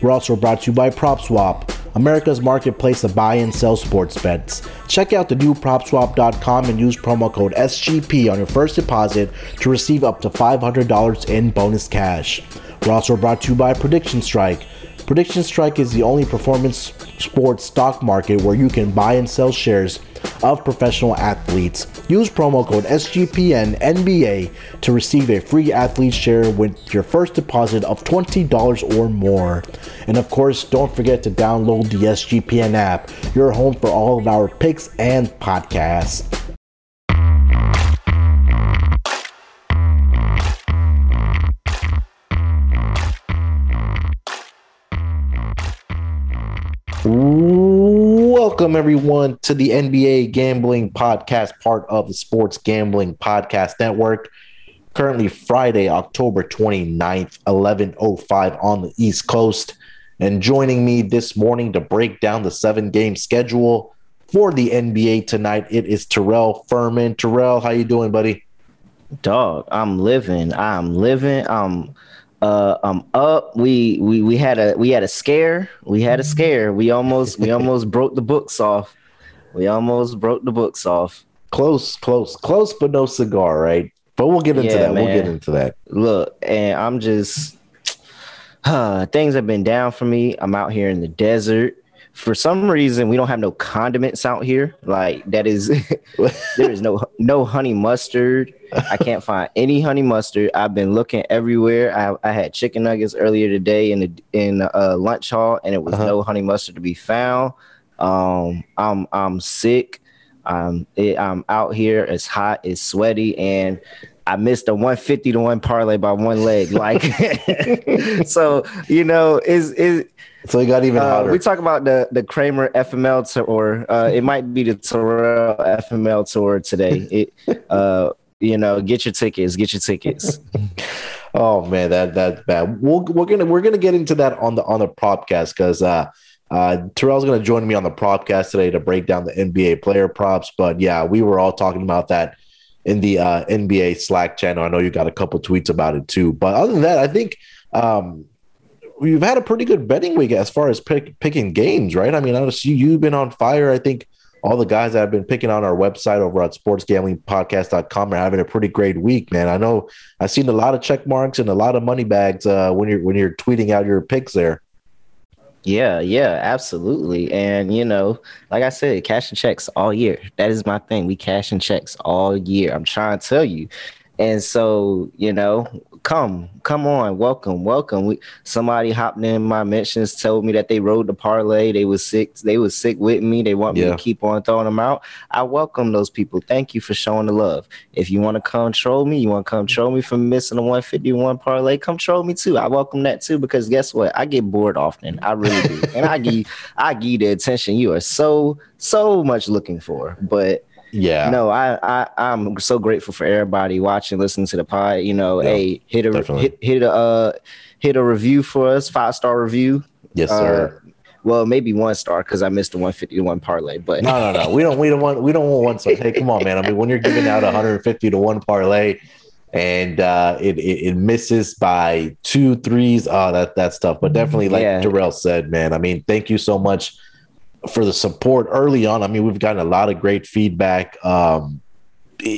We're also brought to you by PropSwap, America's marketplace to buy and sell sports bets. Check out the new PropSwap.com and use promo code SGP on your first deposit to receive up to $500 in bonus cash. We're also brought to you by Prediction Strike. Prediction Strike is the only performance sports stock market where you can buy and sell shares of professional athletes. Use promo code SGPN NBA to receive a free athlete share with your first deposit of $20 or more. And of course, don't forget to download the SGPN app, your home for all of our picks and podcasts. Welcome, everyone, to the NBA Gambling Podcast, part of the Sports Gambling Podcast Network. Currently Friday, October 29th, 11:05 on the East Coast. And joining me this morning to break down the seven-game schedule for the NBA tonight, it is Terrell Furman. Terrell, how you doing, buddy? Dog, I'm living. I'm up. We had a scare. We almost broke the books off. Close, but no cigar, right? But we'll get into that. Man. We'll get into that. Look, and I'm just things have been down for me. I'm out here in the desert. For some reason, we don't have no condiments out here. Like that is, there is no honey mustard. I can't find any honey mustard. I've been looking everywhere. I had chicken nuggets earlier today in the lunch hall, and it was no honey mustard to be found. I'm sick. I'm out here. It's hot. It's sweaty, and I missed a 150 to 1 parlay by one leg. Like, so you know, So it got even hotter. We talk about the Kramer FML tour. It might be the Terrell FML tour today. Get your tickets. Oh man, that's bad. We're gonna get into that on the PropCast because Terrell's gonna join me on the PropCast today to break down the NBA player props. But yeah, we were all talking about that in the NBA Slack channel. I know you got a couple tweets about it too. But other than that, I think we've had a pretty good betting week as far as picking games, right? I mean, honestly, you've been on fire. I think all the guys that have been picking on our website over at sportsgamblingpodcast.com are having a pretty great week, man. I know I've seen a lot of check marks and a lot of money bags when you're tweeting out your picks there. Yeah, absolutely. And, you know, like I said, cashing checks all year. That is my thing. We cashing checks all year. I'm trying to tell you. And so, you know, come on, welcome. Somebody hopped in my mentions, told me that they rode the parlay. They was sick with me. They want me to keep on throwing them out. I welcome those people. Thank you for showing the love. If you want to come troll me for missing a 151 parlay, come troll me too. I welcome that too, because guess what? I get bored often. I really do. And I give the attention you are so much looking for. But yeah, no, I'm so grateful for everybody watching, listening to the pod. You know, hey, hit a review for us, 5-star review. Yes, sir. Well, maybe 1-star because I missed the 150 to 1 parlay. But no, we don't want 1-star. Hey, come on, man. I mean, when you're giving out 150 to 1 parlay and it misses by 2 threes, that's tough. But definitely, like Terrell said, man. I mean, thank you so much for the support early on. I mean, we've gotten a lot of great feedback. They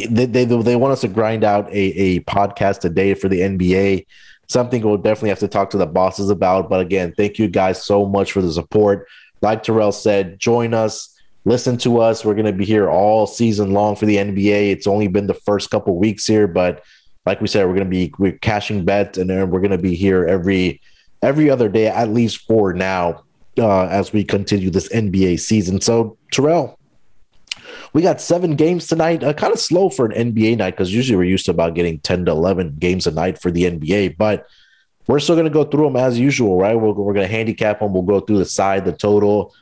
want us to grind out a podcast a day for the NBA, something we'll definitely have to talk to the bosses about. But again, thank you guys so much for the support. Like Terrell said, join us, listen to us. We're going to be here all season long for the NBA. It's only been the first couple weeks here, but like we said, we're cashing bets, and then we're going to be here every other day, at least for now, as we continue this NBA season. So, Terrell, we got 7 games tonight. Kind of slow for an NBA night because usually we're used to about getting 10 to 11 games a night for the NBA, but we're still going to go through them as usual, right? We're going to handicap them. We'll go through the side, the total.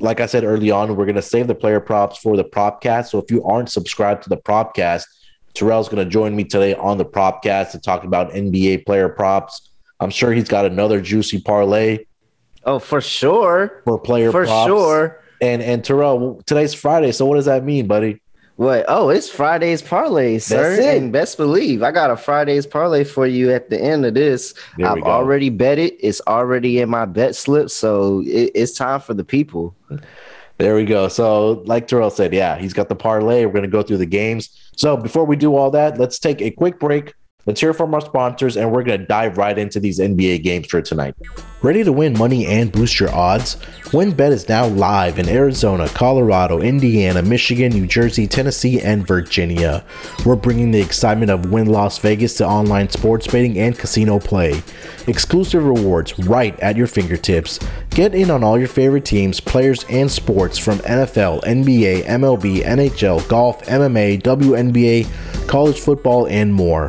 Like I said early on, we're going to save the player props for the PropCast. So if you aren't subscribed to the PropCast, Terrell's going to join me today on the PropCast to talk about NBA player props. I'm sure he's got another juicy parlay. Oh, for sure. For player for props. For sure. And Terrell, today's Friday, so what does that mean, buddy? What? Oh, it's Fridayz Parlayz, sir. And best believe I got a Fridayz Parlay for you at the end of this. I've already bet it. It's already in my bet slip, so it's time for the people. There we go. So like Terrell said, yeah, he's got the parlay. We're going to go through the games. So before we do all that, let's take a quick break. Let's hear from our sponsors, and we're going to dive right into these NBA games for tonight. Ready to win money and boost your odds? WynnBET is now live in Arizona, Colorado, Indiana, Michigan, New Jersey, Tennessee, and Virginia. We're bringing the excitement of Wynn Las Vegas to online sports betting and casino play. Exclusive rewards right at your fingertips. Get in on all your favorite teams, players, and sports from NFL, NBA, MLB, NHL, golf, MMA, WNBA, college football, and more.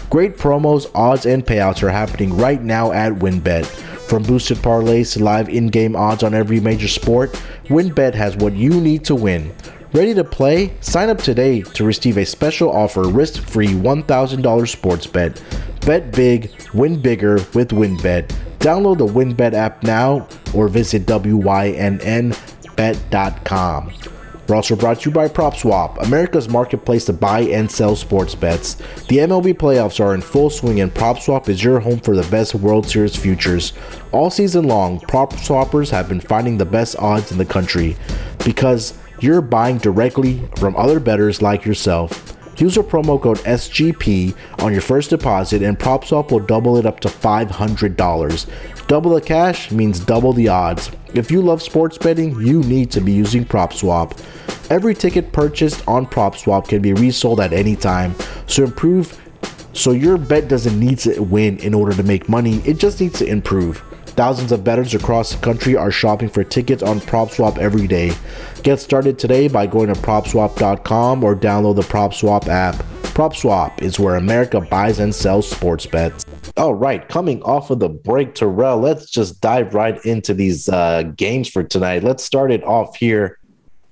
Great promos, odds, and payouts are happening right now at WynnBET. From boosted parlays to live in-game odds on every major sport, WynnBET has what you need to win. Ready to play? Sign up today to receive a special offer, risk-free $1,000 sports bet. Bet big, win bigger with WynnBET. Download the WynnBET app now or visit wynnbet.com. We're also brought to you by PropSwap, America's marketplace to buy and sell sports bets. The MLB playoffs are in full swing, and PropSwap is your home for the best World Series futures. All season long, PropSwappers have been finding the best odds in the country because you're buying directly from other bettors like yourself. Use our promo code SGP on your first deposit, and PropSwap will double it up to $500. Double the cash means double the odds. If you love sports betting, you need to be using PropSwap. Every ticket purchased on PropSwap can be resold at any time, so your bet doesn't need to win in order to make money, it just needs to improve. Thousands of bettors across the country are shopping for tickets on PropSwap every day. Get started today by going to PropSwap.com or download the PropSwap app. PropSwap is where America buys and sells sports bets. All right, coming off of the break, Terrell, let's just dive right into these games for tonight. Let's start it off here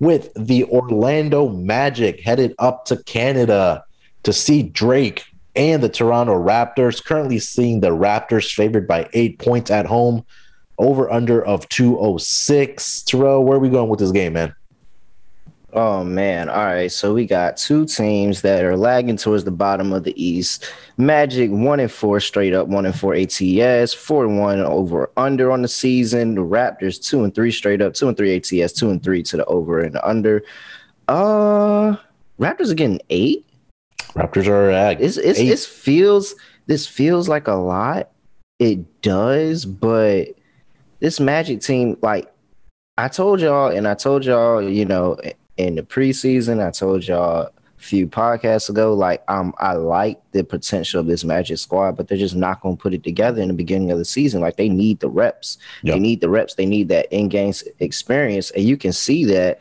with the Orlando Magic headed up to Canada to see Drake and the Toronto Raptors, currently seeing the Raptors favored by 8 points at home, over-under of 206. Terrell, where are we going with this game, man? Oh, man. All right. So we got two teams that are lagging towards the bottom of the East. Magic 1-4 straight up, 1-4 ATS, 4-1 over under on the season. The Raptors 2-3 straight up, 2-3 ATS, 2-3 to the over and the under. Raptors are getting 8. Raptors are at eight. This feels like a lot. It does, but this Magic team, like I told y'all, you know, in the preseason, I told y'all a few podcasts ago, like I like the potential of this Magic squad, but they're just not going to put it together in the beginning of the season. Like they need the reps. Yep. They need the reps. They need that in-game experience. And you can see that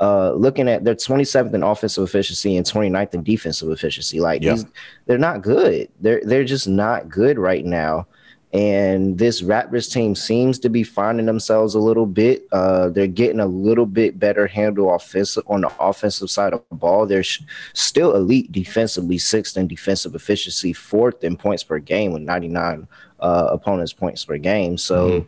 looking at their 27th in offensive efficiency and 29th in defensive efficiency. Like yep. They're not good. They're just not good right now. And this Raptors team seems to be finding themselves a little bit. They're getting a little bit better handle offensive on the offensive side of the ball. They're still elite defensively, 6th in defensive efficiency, 4th in points per game with 99 opponents' points per game. So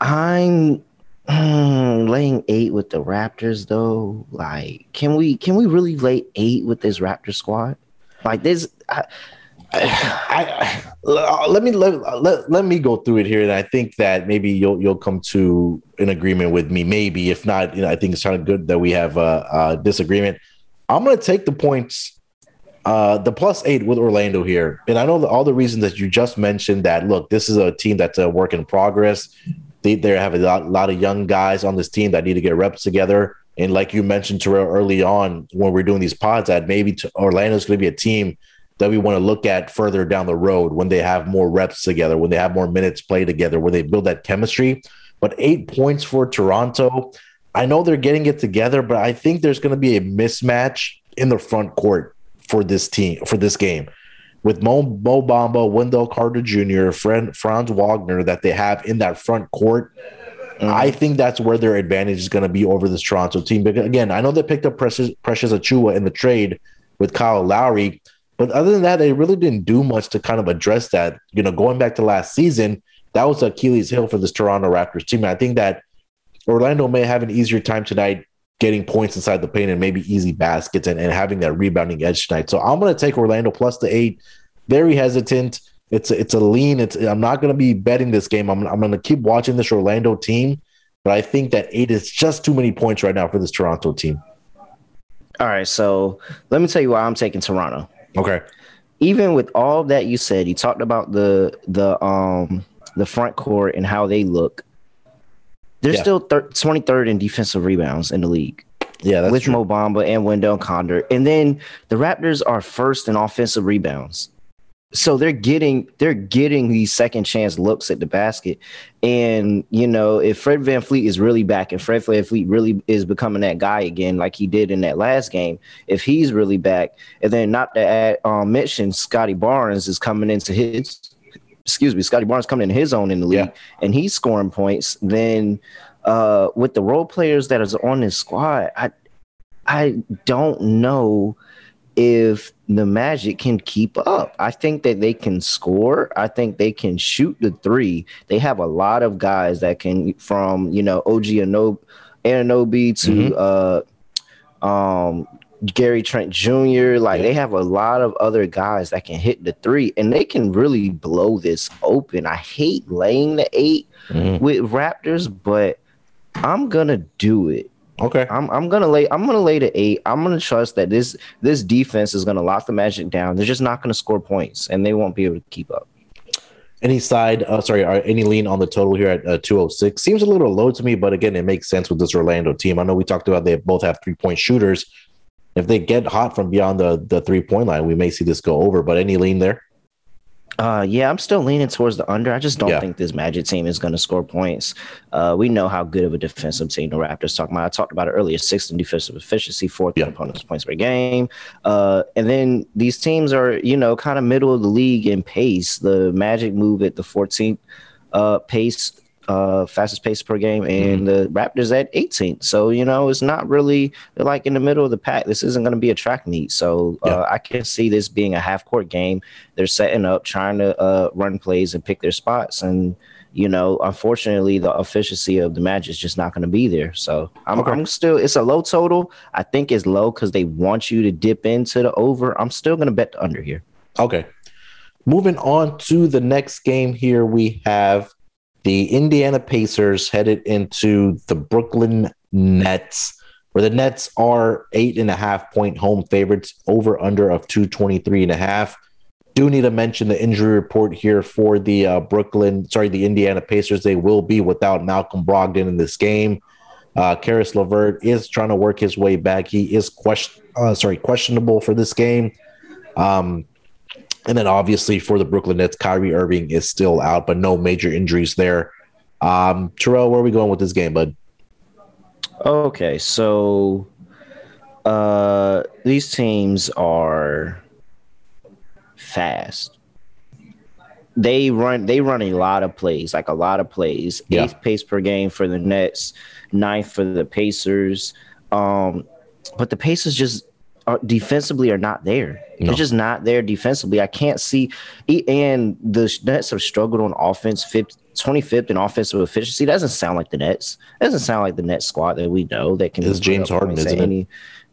I'm laying 8 with the Raptors, though. Like, can we really lay 8 with this Raptor squad? Like this. Let me go through it here, and I think that maybe you'll come to an agreement with me. Maybe if not, you know, I think it's kind of good that we have a disagreement. I'm going to take the points, the +8 with Orlando here, and I know all the reasons that you just mentioned. That look, this is a team that's a work in progress. They have a lot of young guys on this team that need to get reps together. And like you mentioned, Terrell, early on when we're doing these pods, that maybe Orlando's going to be a team that we want to look at further down the road when they have more reps together, when they have more minutes played together, when they build that chemistry. But 8 points for Toronto, I know they're getting it together, but I think there's going to be a mismatch in the front court for this team, for this game. With Mo Bamba, Wendell Carter Jr., Franz Wagner that they have in that front court, I think that's where their advantage is going to be over this Toronto team. But again, I know they picked up Precious Achiuwa in the trade with Kyle Lowry, but other than that, they really didn't do much to kind of address that. You know, going back to last season, that was Achilles' heel for this Toronto Raptors team. And I think that Orlando may have an easier time tonight getting points inside the paint and maybe easy baskets and having that rebounding edge tonight. So I'm going to take Orlando plus the 8. Very hesitant. It's a lean. I'm not going to be betting this game. I'm going to keep watching this Orlando team, but I think that 8 is just too many points right now for this Toronto team. All right, so let me tell you why I'm taking Toronto. Okay. Even with all that you said, you talked about the front court and how they look. They're still 23rd in defensive rebounds in the league. Yeah, that's with true. Mo Bamba and Wendell Condor. And then the Raptors are first in offensive rebounds. So they're getting these second chance looks at the basket. And, you know, if Fred VanVleet is really back and Fred VanVleet really is becoming that guy again, like he did in that last game, if he's really back, and then not to add, mention Scotty Barnes coming in his own in the league, and he's scoring points, then with the role players that is on this squad, I don't know if the Magic can keep up. I think that they can score. I think they can shoot the three. They have a lot of guys that can, from, you know, OG Anunoby to Gary Trent Jr. Like, they have a lot of other guys that can hit the three, and they can really blow this open. I hate laying the 8 with Raptors, but I'm gonna do it. Okay, I'm gonna lay the 8. I'm gonna trust that this defense is gonna lock the Magic down. They're just not gonna score points, and they won't be able to keep up. Any lean on the total here at 206 seems a little low to me, but again, it makes sense with this Orlando team. I know we talked about they both have 3-point shooters. If they get hot from beyond the 3-point line, we may see this go over. But any lean there? Yeah, I'm still leaning towards the under. I just don't think this Magic team is going to score points. We know how good of a defensive team the Raptors talking about. I talked about it earlier, 6th in defensive efficiency, 4th in opponents' points per game. And then these teams are, you know, kind of middle of the league in pace. The Magic move at the 14th pace, fastest pace per game, and the Raptors at 18th. So, you know, it's not really, they're like in the middle of the pack. This isn't going to be a track meet. So I can see this being a half-court game. They're setting up, trying to run plays and pick their spots. And, you know, unfortunately, the efficiency of the Magic is just not going to be there. So I'm still, it's a low total. I think it's low because they want you to dip into the over. I'm still going to bet the under here. Okay. Moving on to the next game here, we have the Indiana Pacers headed into the Brooklyn Nets, where the Nets are 8.5-point home favorites, over under of 223.5. Do need to mention the injury report here for the Indiana Pacers. They will be without Malcolm Brogdon in this game. Karis LeVert is trying to work his way back. He is questionable for this game. And then obviously for the Brooklyn Nets, Kyrie Irving is still out, but no major injuries there. Terrell, where are we going with this game, bud? Okay, so these teams are fast. They run a lot of plays, like a lot of plays. 8th pace per game for the Nets, 9th for the Pacers. But the Pacers just defensively are not there. No. They're just not there defensively. I can't see, and the Nets have struggled on offense, 25th in offensive efficiency. That doesn't sound like the Nets. That doesn't sound like the Nets squad that we know. That can. It's James Harden, isn't it?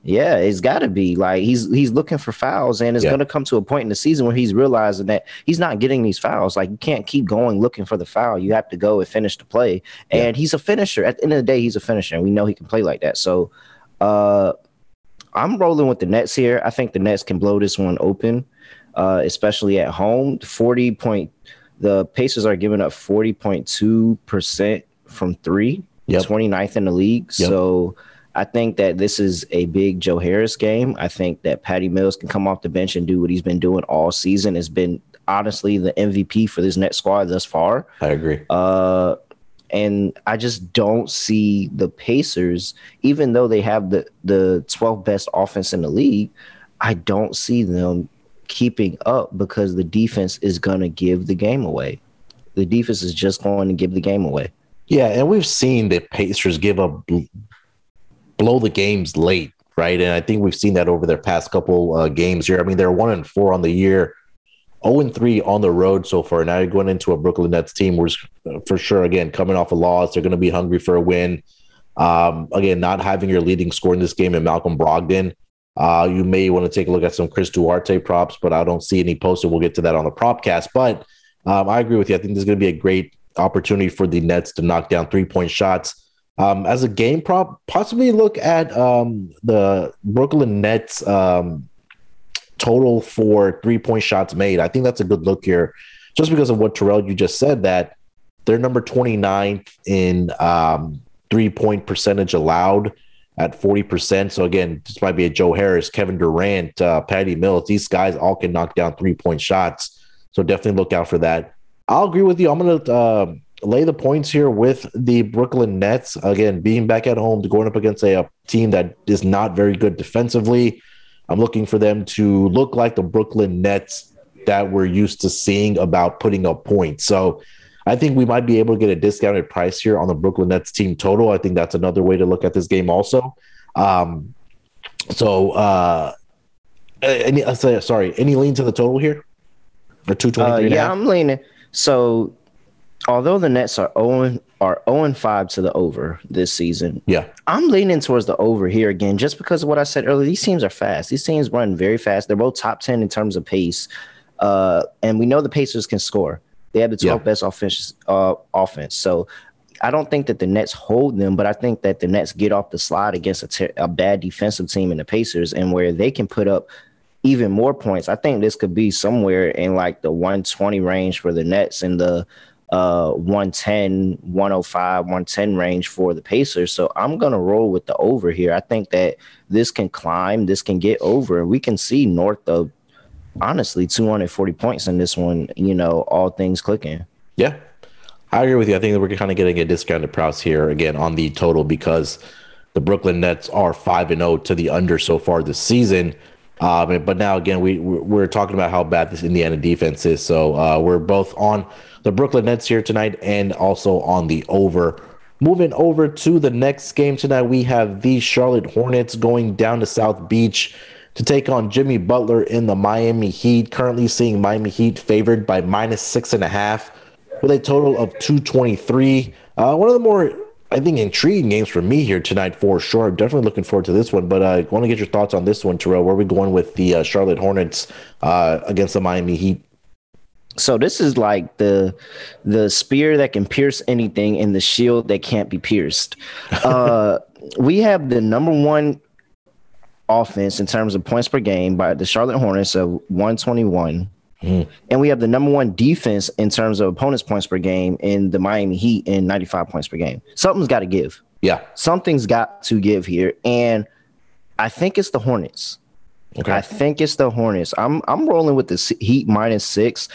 Yeah, it's got to be. Like, he's looking for fouls, and it's going to come to a point in the season where he's realizing that he's not getting these fouls. Like, you can't keep going looking for the foul. You have to go and finish the play. And he's a finisher. At the end of the day, he's a finisher, and we know he can play like that. So, I'm rolling with the Nets here. I think the Nets can blow this one open, especially at home. The Pacers are giving up 40.2% from three, 29th in the league. Yep. So I think that this is a big Joe Harris game. I think that Patty Mills can come off the bench and do what he's been doing all season. Has been honestly the MVP for this Nets squad thus far. I agree. And I just don't see the Pacers, even though they have the 12th best offense in the league, I don't see them keeping up because the defense is going to give the game away. The defense is just going to give the game away. Yeah, and we've seen the Pacers give up, blow the games late, right? And I think we've seen that over their past couple games here. I mean, they're 1-4 on the year. 0-3 on the road so far. Now you're going into a Brooklyn Nets team who's for sure, again, coming off a loss. They're going to be hungry for a win. Again, not having your leading scorer in this game in Malcolm Brogdon. You may want to take a look at some Chris Duarte props, but I don't see any posted. We'll get to that on the PropCast. But I agree with you. I think there's going to be a great opportunity for the Nets to knock down three-point shots. As a game prop, possibly look at the Brooklyn Nets total for three-point shots made. I think that's a good look here just because of what Terrell, you just said, that they're number 29th in three-point percentage allowed at 40%. So, again, this might be a Joe Harris, Kevin Durant, Patty Mills. These guys all can knock down three-point shots. So definitely look out for that. I'll agree with you. I'm going to lay the points here with the Brooklyn Nets. Again, being back at home, going up against a team that is not very good defensively. I'm looking for them to look like the Brooklyn Nets that we're used to seeing about putting up points. So I think we might be able to get a discounted price here on the Brooklyn Nets team total. I think that's another way to look at this game also. Any lean to the total here? Or 223? Yeah, I'm leaning. So although the Nets are 0-5 to the over this season, yeah, I'm leaning towards the over here again just because of what I said earlier. These teams are fast. These teams run very fast. They're both top 10 in terms of pace. And we know the Pacers can score. They have the 12th best offense. So I don't think that the Nets hold them, but I think that the Nets get off the slide against a bad defensive team in the Pacers and where they can put up even more points. I think this could be somewhere in like the 120 range for the Nets and the 110, 105, 110 range for the Pacers. So I'm going to roll with the over here. I think that this can climb, this can get over. We can see north of, honestly, 240 points in this one, you know, all things clicking. Yeah, I agree with you. I think that we're kind of getting a discounted price here again on the total because the Brooklyn Nets are 5-0 to the under so far this season. But now, again, we're talking about how bad this Indiana defense is. So we're both on the Brooklyn Nets here tonight and also on the over. Moving over to the next game tonight, we have the Charlotte Hornets going down to South Beach to take on Jimmy Butler in the Miami Heat. Currently seeing Miami Heat favored by -6.5 with a total of 223. One of the more, I think, intriguing games for me here tonight for sure. I'm definitely looking forward to this one, but I want to get your thoughts on this one, Terrell. Where are we going with the Charlotte Hornets against the Miami Heat? So this is like the spear that can pierce anything and the shield that can't be pierced. We have the number one offense in terms of points per game by the Charlotte Hornets of 121. Mm. And we have the number one defense in terms of opponents' points per game in the Miami Heat in 95 points per game. Something's got to give. Yeah. Something's got to give here. And I think it's the Hornets. Okay. I think it's the Hornets. I'm rolling with the Heat -6.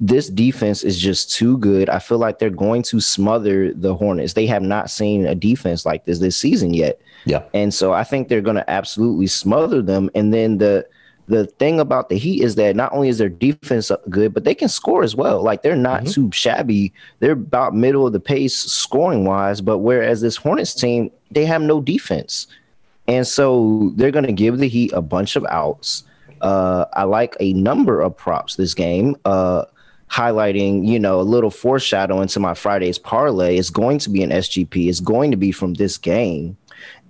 This defense is just too good. I feel like they're going to smother the Hornets. They have not seen a defense like this season yet. Yeah. And so I think they're going to absolutely smother them. And then the thing about the Heat is that not only is their defense good, but they can score as well. Like, they're not too shabby. They're about middle of the pace scoring-wise. But whereas this Hornets team, they have no defense. And so they're going to give the Heat a bunch of outs. I like a number of props this game. Highlighting, you know, a little foreshadow into my Fridayz Parlay. It's going to be an SGP. It's going to be from this game.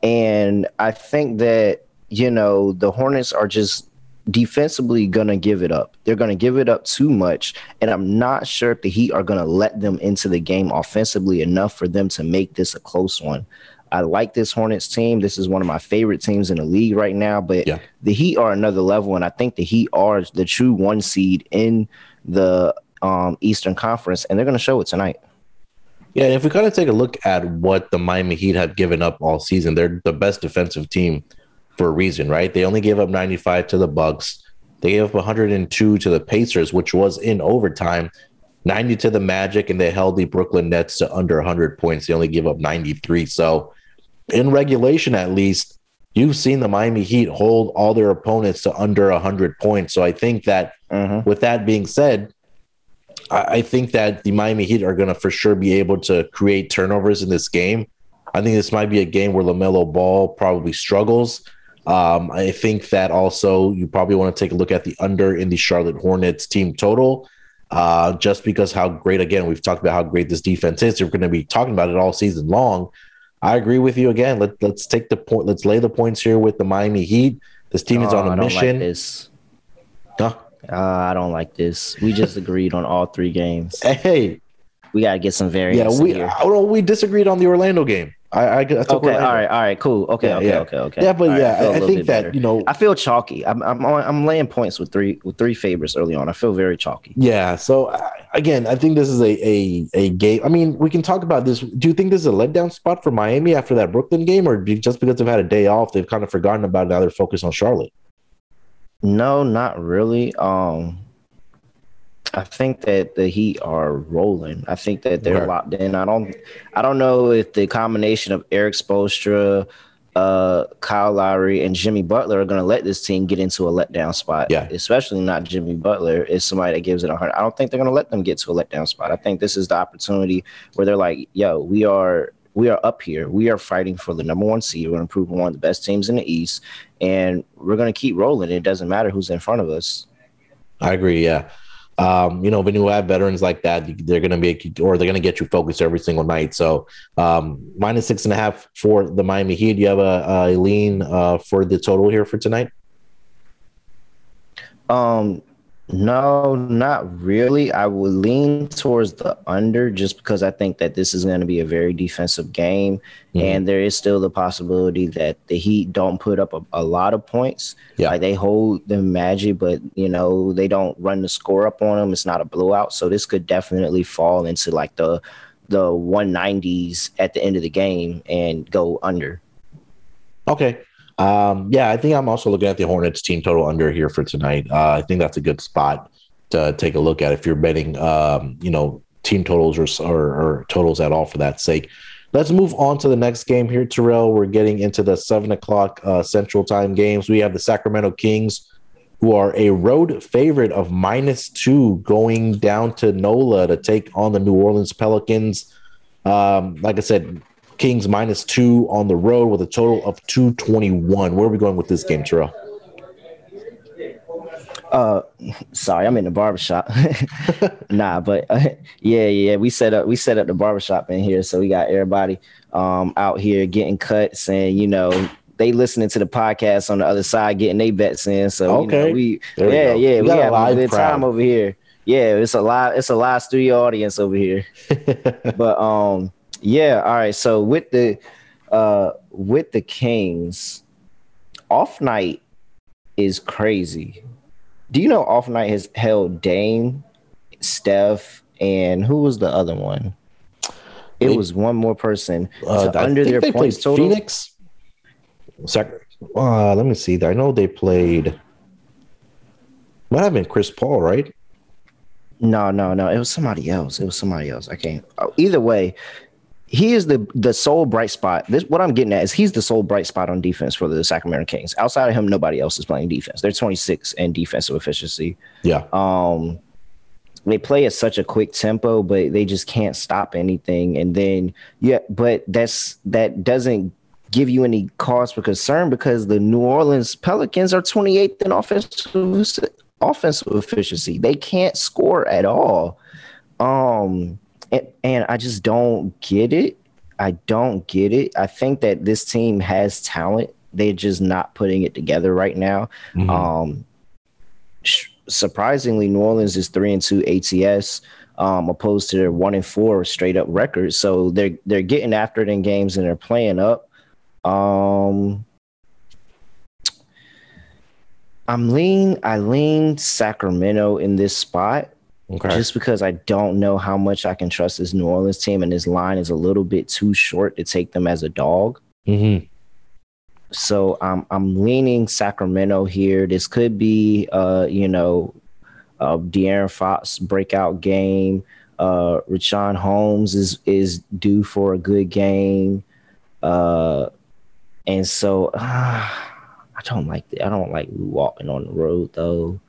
And I think that, you know, the Hornets are just defensively going to give it up. They're going to give it up too much. And I'm not sure if the Heat are going to let them into the game offensively enough for them to make this a close one. I like this Hornets team. This is one of my favorite teams in the league right now. But the Heat are another level, and I think the Heat are the true one seed in the Eastern Conference, and they're going to show it tonight. Yeah, and if we kind of take a look at what the Miami Heat have given up all season, they're the best defensive team for a reason, right? They only gave up 95 to the Bucks. They gave up 102 to the Pacers, which was in overtime, 90 to the Magic, and they held the Brooklyn Nets to under 100 points. They only gave up 93. So in regulation, at least, you've seen the Miami Heat hold all their opponents to under 100 points. So I think that with that being said, I think that the Miami Heat are going to for sure be able to create turnovers in this game. I think this might be a game where LaMelo Ball probably struggles. I think that also you probably want to take a look at the under in the Charlotte Hornets team total, just because how great, again, we've talked about how great this defense is. We're going to be talking about it all season long. I agree with you again. Let's take the point. Let's lay the points here with the Miami Heat. This team is on a mission. I don't like this. We just agreed on all three games. Hey, we gotta get some variance. Yeah, we disagreed on the Orlando game. I took Orlando. All right, cool. Okay. Yeah, but I think that better. I feel chalky. I'm laying points with three favorites early on. I feel very chalky. Yeah. So again, I think this is a game. I mean, we can talk about this. Do you think this is a letdown spot for Miami after that Brooklyn game, or just because they've had a day off, they've kind of forgotten about it, now they're focused on Charlotte? No, not really. I think that the Heat are rolling. I think that they're locked in. I don't know if the combination of Eric Spoelstra, Kyle Lowry, and Jimmy Butler are going to let this team get into a letdown spot. Yeah. Especially not Jimmy Butler. It's somebody that gives it 100. I don't think they're going to let them get to a letdown spot. I think this is the opportunity where they're like, yo, we are up here. We are fighting for the number one seed. We're going to prove one of the best teams in the East, and we're going to keep rolling. It doesn't matter who's in front of us. I agree. Yeah. When you have veterans like that, they're going to get you focused every single night. So minus 6.5 for the Miami Heat. Do you have a lean for the total here for tonight? No, not really. I would lean towards the under just because I think that this is going to be a very defensive game. Mm-hmm. And there is still the possibility that the Heat don't put up a lot of points. Yeah. Like they hold the Magic, but, they don't run the score up on them. It's not a blowout. So this could definitely fall into like the 190s at the end of the game and go under. Okay. I think I'm also looking at the Hornets team total under here for tonight. I think that's a good spot to take a look at if you're betting, team totals or totals at all for that sake. Let's move on to the next game here, Terrell. We're getting into the 7 o'clock Central Time games. We have the Sacramento Kings, who are a road favorite of -2 going down to NOLA to take on the New Orleans Pelicans. Like I said, Kings -2 on the road with a total of 221. Where are we going with this game, Terrell? Sorry, I'm in the barbershop. Nah, but we set up the barbershop in here, so we got everybody out here getting cuts, and they listening to the podcast on the other side, getting their bets in. So we have a good time over here. Yeah, it's a live studio audience over here. But yeah, all right. So with the Kings, off night is crazy. Do you know off night has held Dame, Steph, and who was the other one? It was one more person under their points total. Phoenix. Let me see. I know they played. Might have been Chris Paul, right? No. It was somebody else. I can't. Oh, either way. He is the sole bright spot. What I'm getting at is he's the sole bright spot on defense for the Sacramento Kings. Outside of him, nobody else is playing defense. They're 26 in defensive efficiency. Yeah. They play at such a quick tempo, but they just can't stop anything. And then, but that doesn't give you any cause for concern because the New Orleans Pelicans are 28th in offensive efficiency. They can't score at all. And I just don't get it. I think that this team has talent. They're just not putting it together right now. Mm-hmm. Surprisingly, New Orleans is 3-2 ATS, opposed to their 1-4 straight up record. So they're getting after it in games and they're playing up. I lean Sacramento in this spot. Okay. Just because I don't know how much I can trust this New Orleans team, and this line is a little bit too short to take them as a dog. Mm-hmm. So I'm leaning Sacramento here. This could be, De'Aaron Fox breakout game. Richaun Holmes is due for a good game. And so I don't like Lou Walton on the road, though.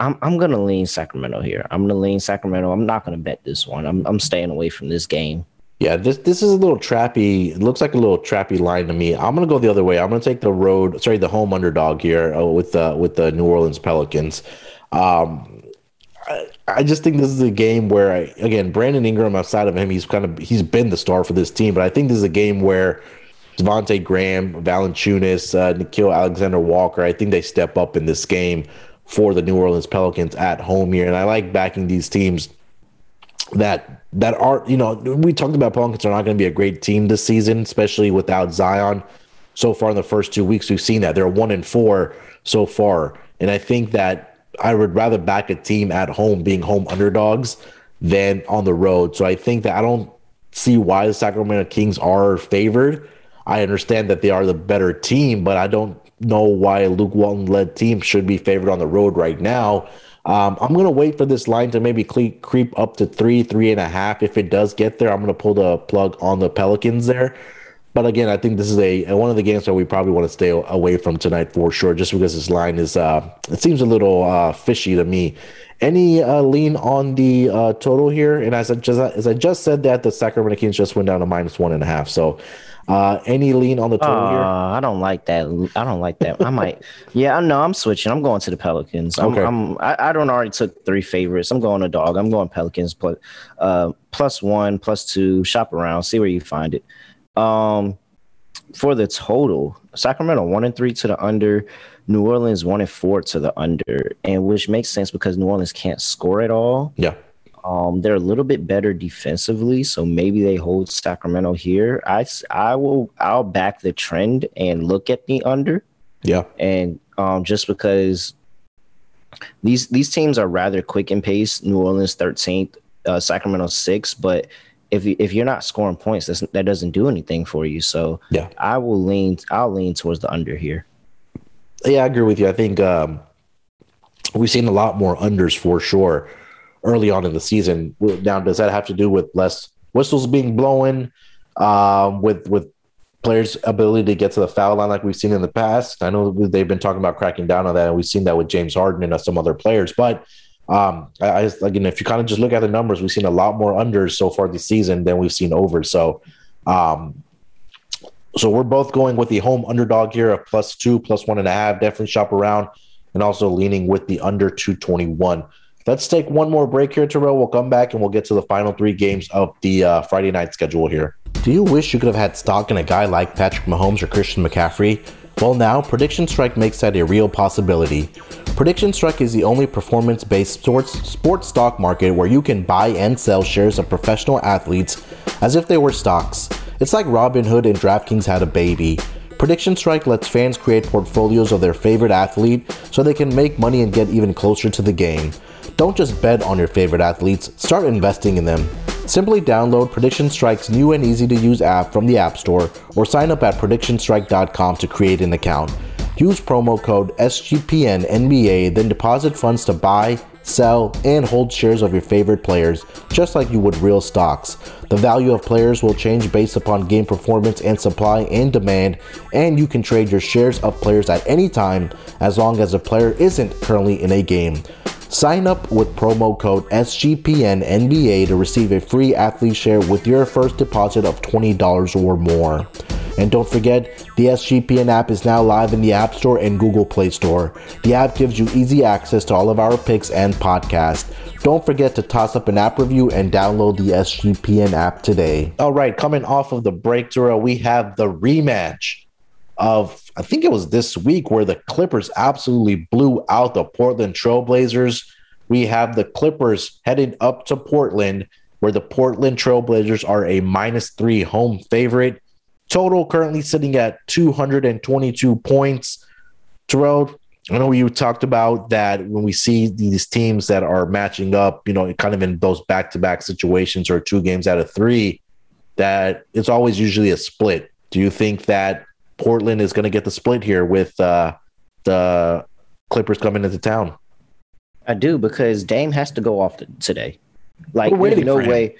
I'm gonna lean Sacramento here. I'm gonna lean Sacramento. I'm not gonna bet this one. I'm staying away from this game. Yeah, this is a little trappy. It looks like a little trappy line to me. I'm gonna go the other way. I'm gonna take the home underdog here with the New Orleans Pelicans. I just think this is a game where Brandon Ingram, outside of him, he's been the star for this team, but I think this is a game where Devontae Graham, Valanciunas, Nickeil Alexander-Walker, I think they step up in this game for the New Orleans Pelicans at home here. And I like backing these teams that are, we talked about Pelicans are not going to be a great team this season, especially without Zion. So far in the first 2 weeks, we've seen that. They're 1-4 so far. And I think that I would rather back a team at home being home underdogs than on the road. So I think that I don't see why the Sacramento Kings are favored. I understand that they are the better team, but I don't know why a Luke Walton-led team should be favored on the road right now. I'm going to wait for this line to maybe creep up to 3.5. If it does get there, I'm going to pull the plug on the Pelicans there. But again, I think this is one of the games that we probably want to stay away from tonight for sure, just because this line is it seems a little fishy to me. Any lean on the total here? And as I just said that, the Sacramento Kings just went down to -1.5. So any lean on the total here? I don't like that. I might. Yeah, I know. I'm switching. I'm going to the Pelicans. I don't already took three favorites. I'm going a dog. I'm going Pelicans +1, +2. Shop around, see where you find it. For the total, Sacramento 1-3 to the under, New Orleans 1-4 to the under, and which makes sense because New Orleans can't score at all. Yeah. They're a little bit better defensively, so maybe they hold Sacramento here. I'll back the trend and look at the under. Yeah. And just because these teams are rather quick in pace. New Orleans 13th, Sacramento 6th, but if you're not scoring points, that doesn't do anything for you. So yeah, I'll lean towards the under here. Yeah, I agree with you. I think we've seen a lot more unders for sure early on in the season. Now, does that have to do with less whistles being blown, with players' ability to get to the foul line like we've seen in the past? I know they've been talking about cracking down on that, and we've seen that with James Harden and some other players. But if you kind of just look at the numbers, we've seen a lot more unders so far this season than we've seen over. So, so we're both going with the home underdog here, a +2, +1.5. Definitely shop around, and also leaning with the under 221. Let's take one more break here, Terrell. We'll come back and we'll get to the final three games of the Friday night schedule here. Do you wish you could have had stock in a guy like Patrick Mahomes or Christian McCaffrey? Well, now Prediction Strike makes that a real possibility. Prediction Strike is the only performance-based sports stock market where you can buy and sell shares of professional athletes as if they were stocks. It's like Robinhood and DraftKings had a baby. Prediction Strike lets fans create portfolios of their favorite athlete so they can make money and get even closer to the game. Don't just bet on your favorite athletes, start investing in them. Simply download Prediction Strike's new and easy-to-use app from the App Store or sign up at PredictionStrike.com to create an account. Use promo code SGPNNBA, then deposit funds to buy, sell, and hold shares of your favorite players, just like you would real stocks. The value of players will change based upon game performance and supply and demand, and you can trade your shares of players at any time as long as a player isn't currently in a game. Sign up with promo code SGPNNBA to receive a free athlete share with your first deposit of $20 or more. And don't forget, the SGPN app is now live in the App Store and Google Play Store. The app gives you easy access to all of our picks and podcasts. Don't forget to toss up an app review and download the SGPN app today. All right, coming off of the break, Terrell, we have the rematch of, I think it was this week, where the Clippers absolutely blew out the Portland Trailblazers. We have the Clippers headed up to Portland, where the Portland Trailblazers are a -3 home favorite. Total currently sitting at 222 points. Terrell, I know you talked about that when we see these teams that are matching up, you know, kind of in those back-to-back situations or 2 games out of 3, that it's always usually a split. Do you think that Portland is going to get the split here with the Clippers coming into town? I do, because Dame has to go off today. Like, there's no way.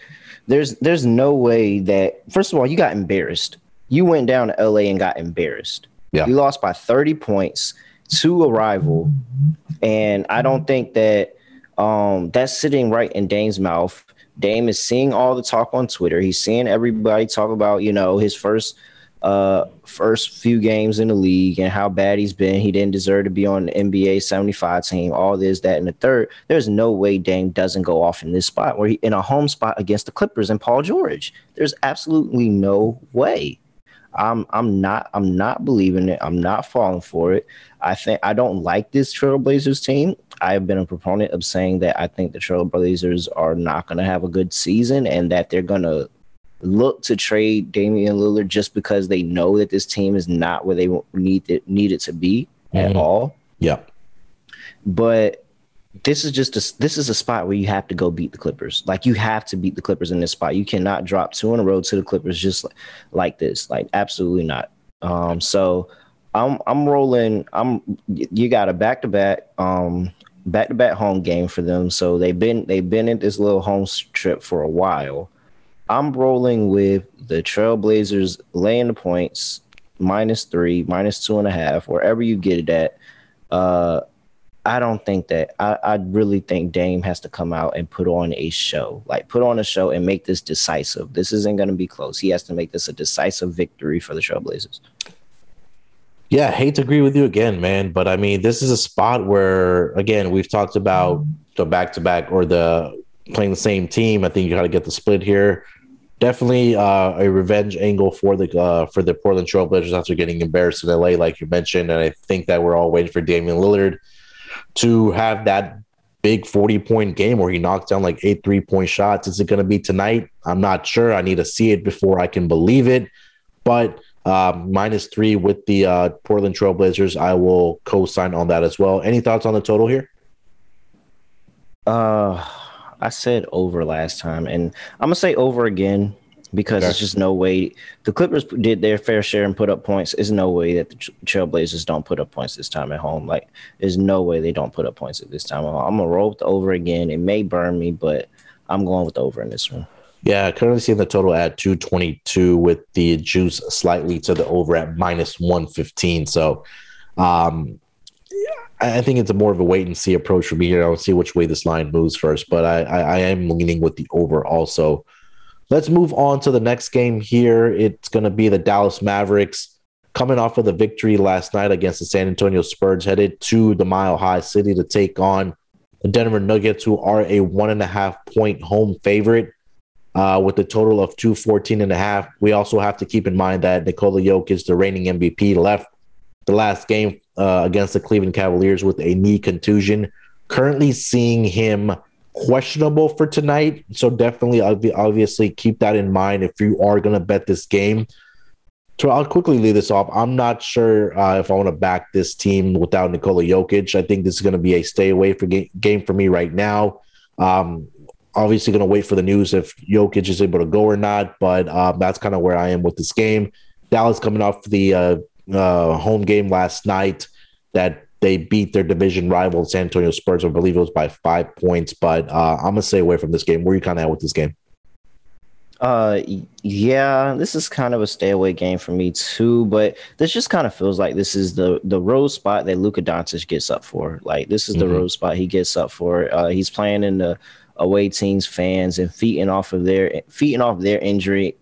There's no way that, first of all, you got embarrassed. You went down to LA and got embarrassed. Yeah. You lost by 30 points to a rival. And I don't think that that's sitting right in Dame's mouth. Dame is seeing all the talk on Twitter. He's seeing everybody talk about, you know, his first few games in the league and how bad he's been. He didn't deserve to be on the NBA 75 team, all this, that, and the third. There's no way Dame doesn't go off in this spot, where he, in a home spot against the Clippers and Paul George. There's absolutely no way. I'm not believing it. I'm not falling for it. I don't like this Trailblazers team. I have been a proponent of saying that I think the Trailblazers are not going to have a good season, and that they're going to look to trade Damian Lillard just because they know that this team is not where they need it to be at all. Yeah. But this is a spot where you have to go beat the Clippers. Like, you have to beat the Clippers in this spot. You cannot drop 2 in a row to the Clippers just like this. Like, absolutely not. So I'm rolling. You got a back-to-back home game for them. So they've been at this little home trip for a while. I'm rolling with the Trailblazers laying the points, -3, -2.5, wherever you get it at. I don't think that. I really think Dame has to come out and put on a show. Like, put on a show and make this decisive. This isn't going to be close. He has to make this a decisive victory for the Trailblazers. Yeah, I hate to agree with you again, man. But, I mean, this is a spot where, again, we've talked about the back-to-back or the playing the same team. I think you got to get the split here. Definitely a revenge angle for the Portland Trailblazers after getting embarrassed in LA, like you mentioned. And I think that we're all waiting for Damian Lillard to have that big 40-point game where he knocked down like 8 3-point shots. Is it going to be tonight? I'm not sure. I need to see it before I can believe it. But -3 with the Portland Trailblazers, I will co-sign on that as well. Any thoughts on the total here? I said over last time, and I'm gonna say over again, because There's just no way. The Clippers did their fair share and put up points. There's no way that the Trailblazers don't put up points this time at home. Like, there's no way they don't put up points at this time at home. I'm gonna roll with the over again. It may burn me, but I'm going with the over in this one. Yeah, currently seeing the total at 222 with the juice slightly to the over at -115. So, I think it's more of a wait and see approach for me here. I'll see which way this line moves first, but I am leaning with the over also. Let's move on to the next game here. It's going to be the Dallas Mavericks coming off of the victory last night against the San Antonio Spurs, headed to the Mile High City to take on the Denver Nuggets, who are a 1.5-point home favorite with a total of 214.5. We also have to keep in mind that Nikola Jokic, the reigning MVP, left the last game against the Cleveland Cavaliers with a knee contusion. Currently seeing him questionable for tonight. So definitely, obviously, keep that in mind if you are going to bet this game. So I'll quickly leave this off. I'm not sure if I want to back this team without Nikola Jokic. I think this is going to be a stay away for game for me right now. Obviously going to wait for the news if Jokic is able to go or not, but that's kind of where I am with this game. Dallas coming off the home game last night that they beat their division rival San Antonio Spurs. I believe it was by 5 points, but I'm going to stay away from this game. Where are you kind of at with this game? Yeah, this is kind of a stay away game for me too, but this just kind of feels like this is the road spot that Luka Doncic gets up for. Like, this is the road spot he gets up for. He's playing in the away team's fans and feeding off their injury,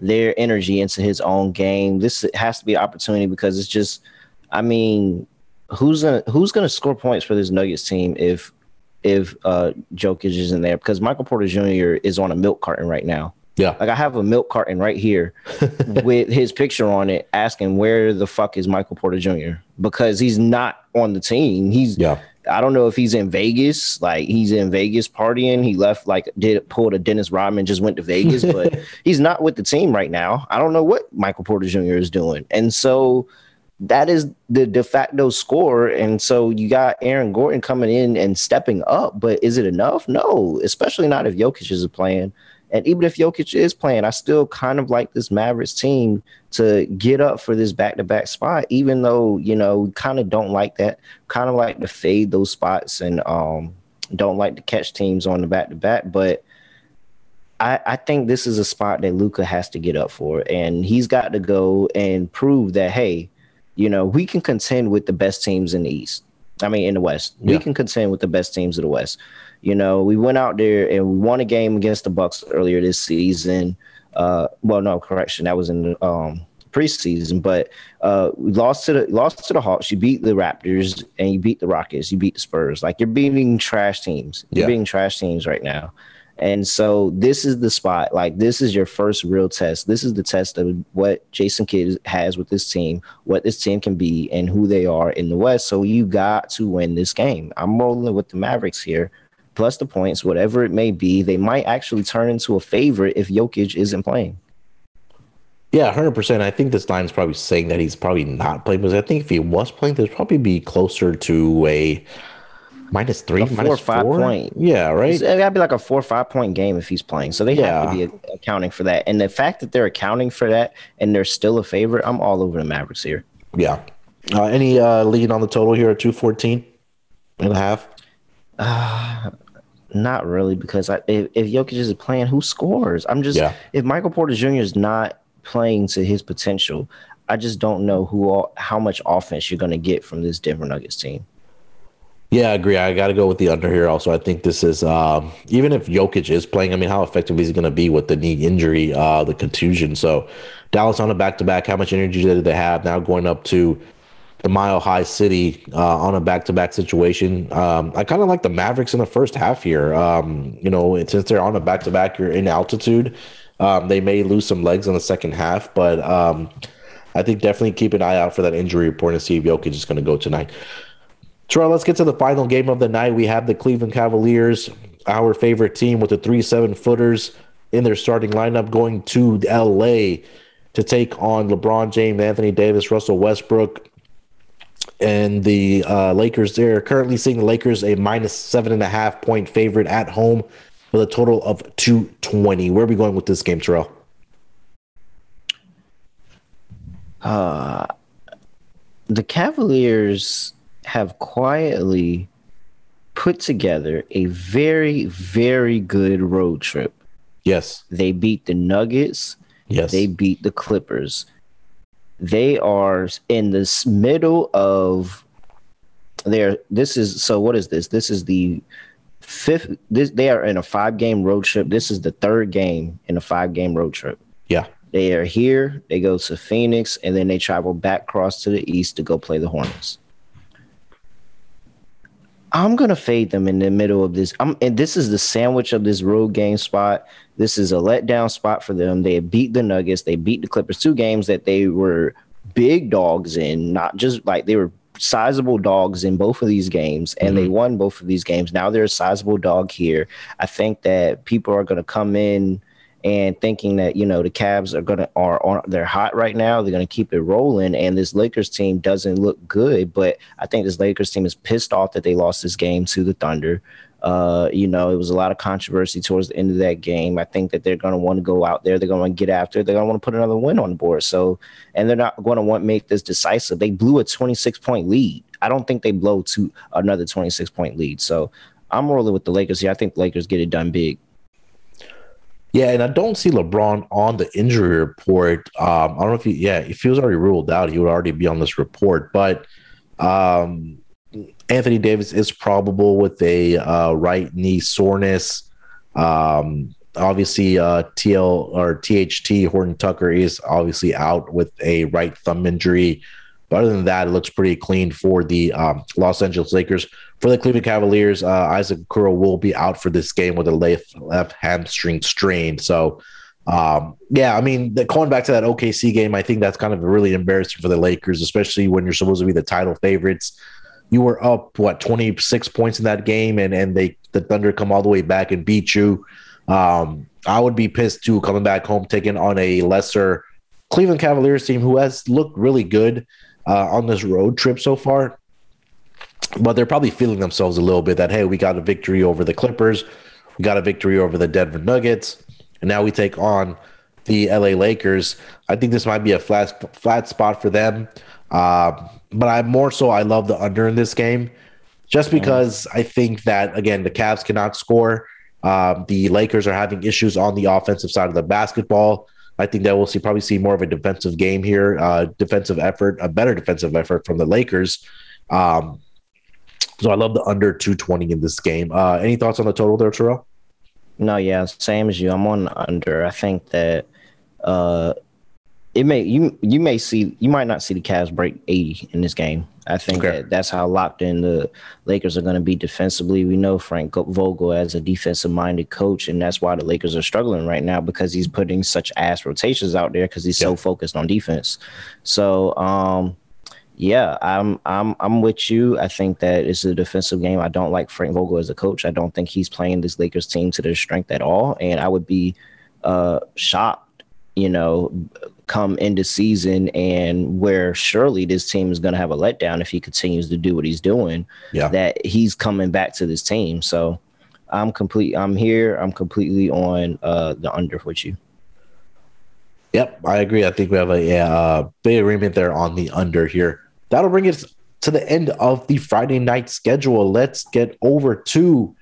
their energy into his own game. This has to be an opportunity, because it's just, I mean, who's gonna score points for this Nuggets team if Jokic isn't there? Because Michael Porter Jr. is on a milk carton right now. Yeah, like, I have a milk carton right here with his picture on it, asking where the fuck is Michael Porter Jr. because he's not on the team. I don't know if he's in Vegas. Like, he's in Vegas partying. He left, like, pulled a Dennis Rodman, just went to Vegas, but he's not with the team right now. I don't know what Michael Porter Jr. is doing. And so that is the de facto score. And so you got Aaron Gordon coming in and stepping up, but is it enough? No, especially not if Jokic is playing. And even if Jokic is playing, I still kind of like this Mavericks team to get up for this back-to-back spot, even though, you know, we kind of don't like that, kind of like to fade those spots and don't like to catch teams on the back-to-back. But I think this is a spot that Luka has to get up for, and he's got to go and prove that, hey, you know, we can contend with the best teams in the East. I mean, in the West, we can contend with the best teams of the West. You know, we went out there and we won a game against the Bucks earlier this season. That was in the preseason. But we lost to the Hawks. You beat the Raptors and you beat the Rockets. You beat the Spurs. Like, you're beating trash teams. You're beating trash teams right now. And so this is the spot. Like, this is your first real test. This is the test of what Jason Kidd has with this team, what this team can be, and who they are in the West. So you got to win this game. I'm rolling with the Mavericks here, plus the points, whatever it may be. They might actually turn into a favorite if Jokic isn't playing. Yeah, 100%. I think this line's probably saying that he's probably not playing, because I think if he was playing, there'd probably be closer to a -3, -4 point. Yeah, right? It's gotta be like a 4 or 5 point game if he's playing. So they have to be accounting for that. And the fact that they're accounting for that and they're still a favorite, I'm all over the Mavericks here. Yeah. Any lead on the total here at 214.5? Not really, because if Jokic isn't playing, who scores? If Michael Porter Jr. is not playing to his potential, I just don't know how much offense you're going to get from this Denver Nuggets team. Yeah, I agree. I got to go with the under here also. I think this is, even if Jokic is playing, I mean, how effective is he going to be with the knee injury, the contusion? So Dallas on a back-to-back, how much energy did they have now going up to the Mile High City on a back-to-back situation? I kind of like the Mavericks in the first half here. You know, since they're on a back-to-back, you're in altitude. They may lose some legs in the second half, but I think definitely keep an eye out for that injury report and see if Jokic is going to go tonight. Terrell, let's get to the final game of the night. We have the Cleveland Cavaliers, our favorite team, with the 3 7-footers in their starting lineup, going to L.A. to take on LeBron James, Anthony Davis, Russell Westbrook, and the Lakers. They're currently seeing the Lakers a -7.5 point favorite at home with a total of 220. Where are we going with this game, Terrell? The Cavaliers have quietly put together a very, very good road trip. Yes. They beat the Nuggets. Yes. They beat the Clippers. They are in the middle of their, what is this? This is the fifth, they are in a 5-game road trip. This is the third game in a 5-game road trip. Yeah. They are here, they go to Phoenix, and then they travel back across to the East to go play the Hornets. I'm going to fade them in the middle of this. And this is the sandwich of this road game spot. This is a letdown spot for them. They beat the Nuggets. They beat the Clippers, 2 games that they were big dogs in, not just like they were sizable dogs in both of these games, and they won both of these games. Now they're a sizable dog here. I think that people are going to come in and thinking that, you know, the Cavs they're hot right now. They're going to keep it rolling. And this Lakers team doesn't look good, but I think this Lakers team is pissed off that they lost this game to the Thunder. You know, it was a lot of controversy towards the end of that game. I think that they're going to want to go out there. They're going to get after it. They're going to want to put another win on the board. So, and they're not going to want to make this decisive. They blew a 26-point lead. I don't think they blow to another 26-point lead. So I'm rolling with the Lakers here. I think the Lakers get it done big. Yeah, and I don't see LeBron on the injury report. I don't know if he was already ruled out, he would already be on this report. But Anthony Davis is probable with a right knee soreness. Obviously, THT, Horton Tucker, is obviously out with a right thumb injury. But other than that, it looks pretty clean for the Los Angeles Lakers. For the Cleveland Cavaliers, Isaac Okoro will be out for this game with a left hamstring strain. So, going back to that OKC game, I think that's kind of really embarrassing for the Lakers, especially when you're supposed to be the title favorites. You were up, 26 points in that game, and the Thunder come all the way back and beat you. I would be pissed, too, coming back home, taking on a lesser Cleveland Cavaliers team who has looked really good. on this road trip so far. But they're probably feeling themselves a little bit that, hey, we got a victory over the Clippers. We got a victory over the Denver Nuggets. And now we take on the LA Lakers. I think this might be a flat spot for them. But I love the under in this game just because I think that, again, the Cavs cannot score. The Lakers are having issues on the offensive side of the basketball. I think that we'll probably see more of a defensive game here, a better defensive effort from the Lakers. So I love the under 220 in this game. Any thoughts on the total there, Terrell? No, yeah, same as you. I'm on the under. I think that you might not see the Cavs break 80 in this game. I think that's how locked in the Lakers are going to be defensively. We know Frank Vogel as a defensive-minded coach, and that's why the Lakers are struggling right now because he's putting such ass rotations out there because he's so focused on defense. So, I'm with you. I think that it's a defensive game. I don't like Frank Vogel as a coach. I don't think he's playing this Lakers team to their strength at all, and I would be shocked, come into season and where surely this team is going to have a letdown if he continues to do what he's doing, that he's coming back to this team. So I'm completely on the under with you. Yep, I agree. I think we have a big agreement there on the under here. That'll bring us to the end of the Friday night schedule. Let's get over to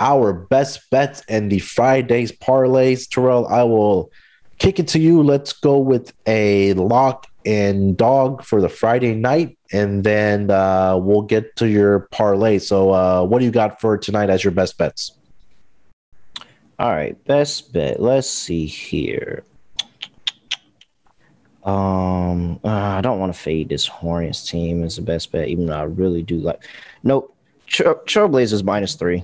our best bets and the Fridayz Parlayz. Terrell, I will kick it to you. Let's go with a lock and dog for the Friday night, and then we'll get to your parlay. So what do you got for tonight as your best bets? All right, best bet. Let's see here. I don't want to fade this Hornets team as the best bet, even though I really do like. Nope, Trailblazers -3.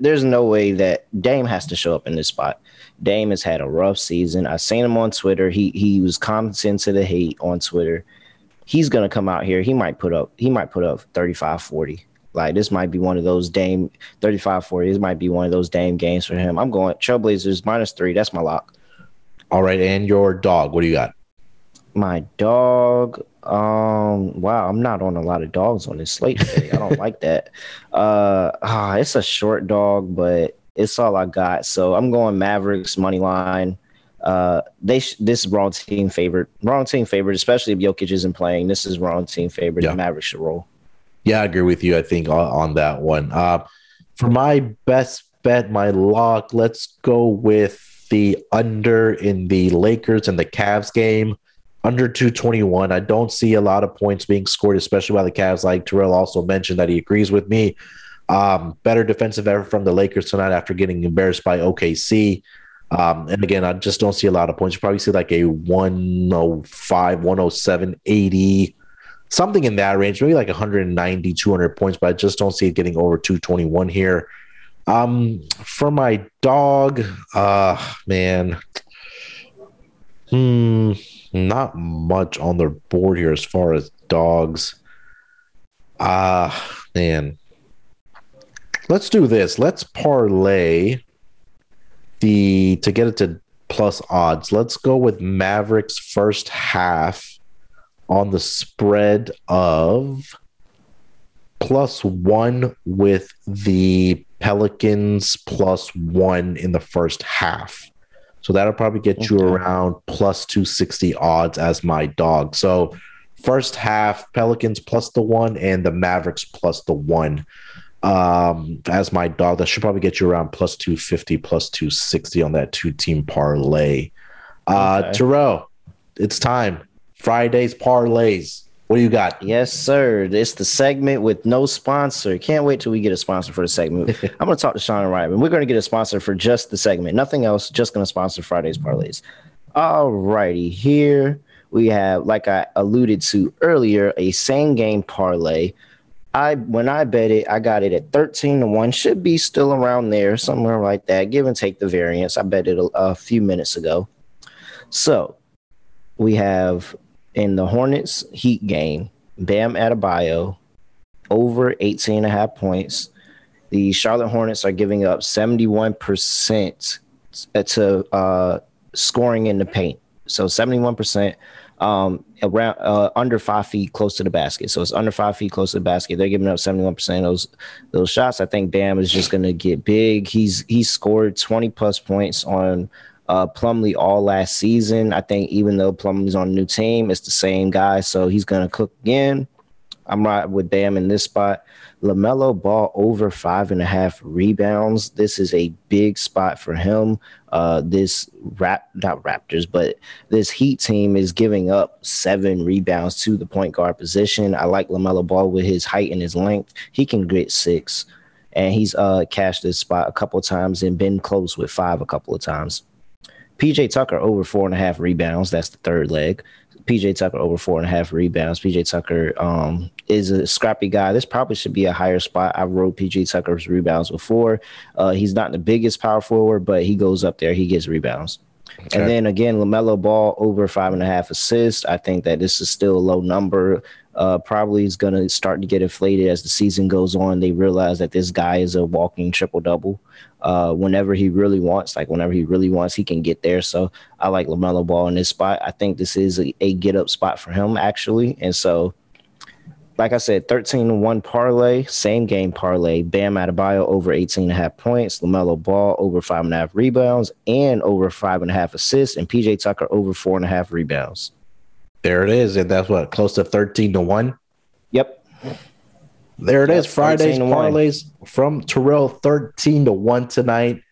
There's no way that Dame has to show up in this spot. Dame has had a rough season. I've seen him on Twitter. He was commenting to the hate on Twitter. He's going to come out here. He might put up 35-40. Like, this might be one of those Dame 35-40. This might be one of those Dame games for him. I'm going Trailblazers -3. That's my lock. All right. And your dog, what do you got? My dog. Wow, I'm not on a lot of dogs on this slate today. I don't like that. It's a short dog, but it's all I got. So I'm going Mavericks money line. This is wrong team favorite, especially if Jokic isn't playing. This is wrong team favorite. Yeah. The Mavericks should roll. Yeah, I agree with you. I think on that one. For my best bet, my lock, let's go with the under in the Lakers and the Cavs game. Under 221, I don't see a lot of points being scored, especially by the Cavs. Like Terrell also mentioned that he agrees with me. Better defensive effort from the Lakers tonight after getting embarrassed by OKC. And again, I just don't see a lot of points. You probably see like a 105, 107, 80, something in that range, maybe like 190, 200 points, but I just don't see it getting over 221 here. For my dog, man. Not much on the board here as far as dogs. Man. Let's do this. Let's parlay to get it to plus odds. Let's go with Mavericks first half on the spread of +1 with the Pelicans +1 in the first half. So that'll probably get you around plus 260 odds as my dog. So first half, Pelicans +1 and the Mavericks +1 as my dog. That should probably get you around plus 250, plus 260 on that two-team parlay. Terrell, it's time. Fridayz Parlayz. What do you got? Yes, sir. It's the segment with no sponsor. Can't wait till we get a sponsor for the segment. I'm going to talk to Sean and Ryman. We're going to get a sponsor for just the segment. Nothing else. Just going to sponsor Fridayz Parlayz. All righty. Here we have, like I alluded to earlier, a same game parlay. When I bet it, I got it at 13-1. Should be still around there, somewhere like that. Give and take the variance. I bet it a few minutes ago. So we have... in the Hornets Heat game, Bam Adebayo, over 18.5 points. The Charlotte Hornets are giving up 71% to scoring in the paint. So 71% around under 5 feet close to the basket. So it's under 5 feet close to the basket. They're giving up 71% of those shots. I think Bam is just going to get big. He's scored 20 plus points on Plumlee all last season. I think even though Plumlee's on a new team, it's the same guy. So he's going to cook again. I'm right with Bam in this spot. LaMelo Ball over 5.5 rebounds. This is a big spot for him. This Heat team is giving up 7 rebounds to the point guard position. I like LaMelo Ball with his height and his length. He can get 6, and he's cashed this spot a couple of times and been close with 5 a couple of times. PJ Tucker over 4.5 rebounds. That's the third leg. PJ Tucker over 4.5 rebounds. PJ Tucker is a scrappy guy. This probably should be a higher spot. I wrote PJ Tucker's rebounds before. He's not the biggest power forward, but he goes up there. He gets rebounds. Okay. And then again, LaMelo Ball over 5.5 assists. I think that this is still a low number. Probably is going to start to get inflated as the season goes on. They realize that this guy is a walking triple-double. Whenever he really wants, he can get there. So I like LaMelo Ball in this spot. I think this is a get-up spot for him, actually. And so, like I said, 13-1 parlay, same-game parlay. Bam Adebayo over 18.5 points, LaMelo Ball over 5.5 rebounds, and over 5.5 assists, and PJ Tucker over 4.5 rebounds. There it is, and that's what, close to 13-1? Yep. There it is, Friday's Parlays from Terrell, 13-1 tonight.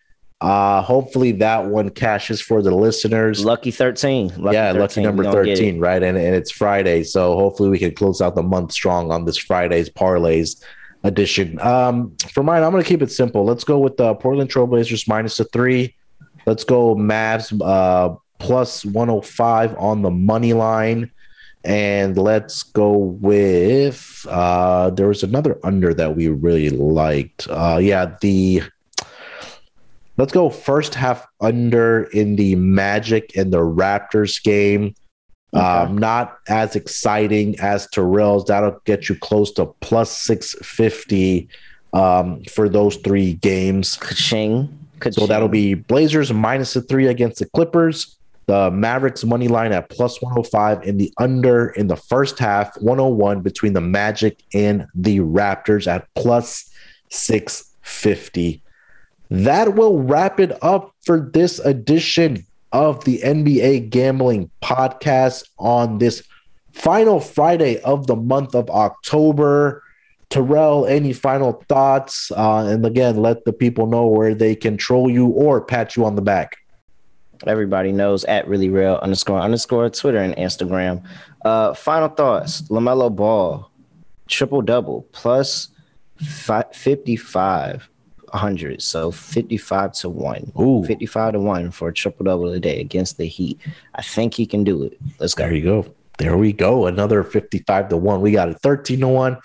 Hopefully that one cashes for the listeners. Lucky 13. Lucky number 13, right? And it's Friday, so hopefully we can close out the month strong on this Friday's Parlays edition. For mine, I'm going to keep it simple. Let's go with the Portland Trailblazers -3. Let's go Mavs plus 105 on the money line. And let's go with there was another under that we really liked. Let's go first half under in the Magic and the Raptors game. Okay. Not as exciting as Terrell's. That'll get you close to plus 650 for those 3 games. Ka-ching. So that'll be Blazers -3 against the Clippers. The Mavericks money line at plus 105 in the under in the first half, 101 between the Magic and the Raptors at plus 650. That will wrap it up for this edition of the NBA Gambling Podcast on this final Friday of the month of October. Terrell, any final thoughts? And again, let the people know where they can troll you or pat you on the back. Everybody knows at reallyreal __ Twitter and Instagram. Final thoughts: LaMelo Ball triple-double plus 5,500, so 55-1. Ooh. 55-1 for a triple-double today against the Heat. I think he can do it. Let's go. There we go. Another 55-1. We got a 13-1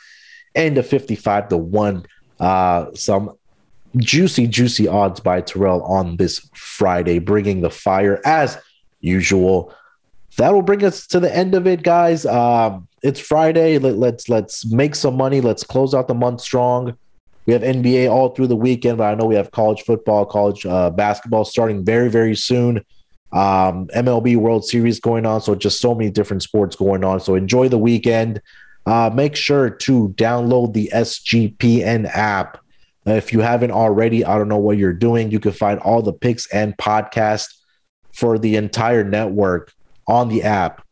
and a 55-1. Some juicy odds by Terrell on this Friday, bringing the fire as usual. That will bring us to the end of it, guys. It's Friday. Let's make some money. Let's close out the month strong. We have NBA all through the weekend, but I know we have college football, college basketball starting very, very soon. MLB World Series going on. So just so many different sports going on. So enjoy the weekend. Make sure to download the SGPN app. If you haven't already, I don't know what you're doing. You can find all the picks and podcasts for the entire network on the app.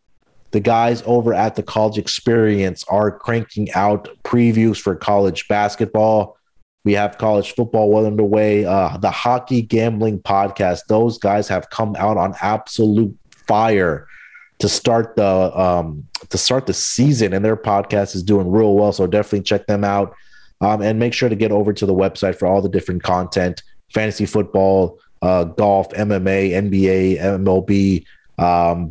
The guys over at the College Experience are cranking out previews for college basketball. We have college football well underway. The Hockey Gambling Podcast, those guys have come out on absolute fire to start the season, and their podcast is doing real well. So definitely check them out. And make sure to get over to the website for all the different content, fantasy football, golf, MMA, NBA, MLB,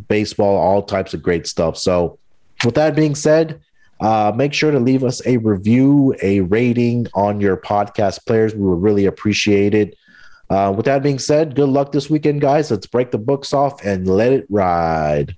baseball, all types of great stuff. So with that being said, make sure to leave us a review, a rating on your podcast players. We would really appreciate it. With that being said, good luck this weekend, guys. Let's break the books off and let it ride.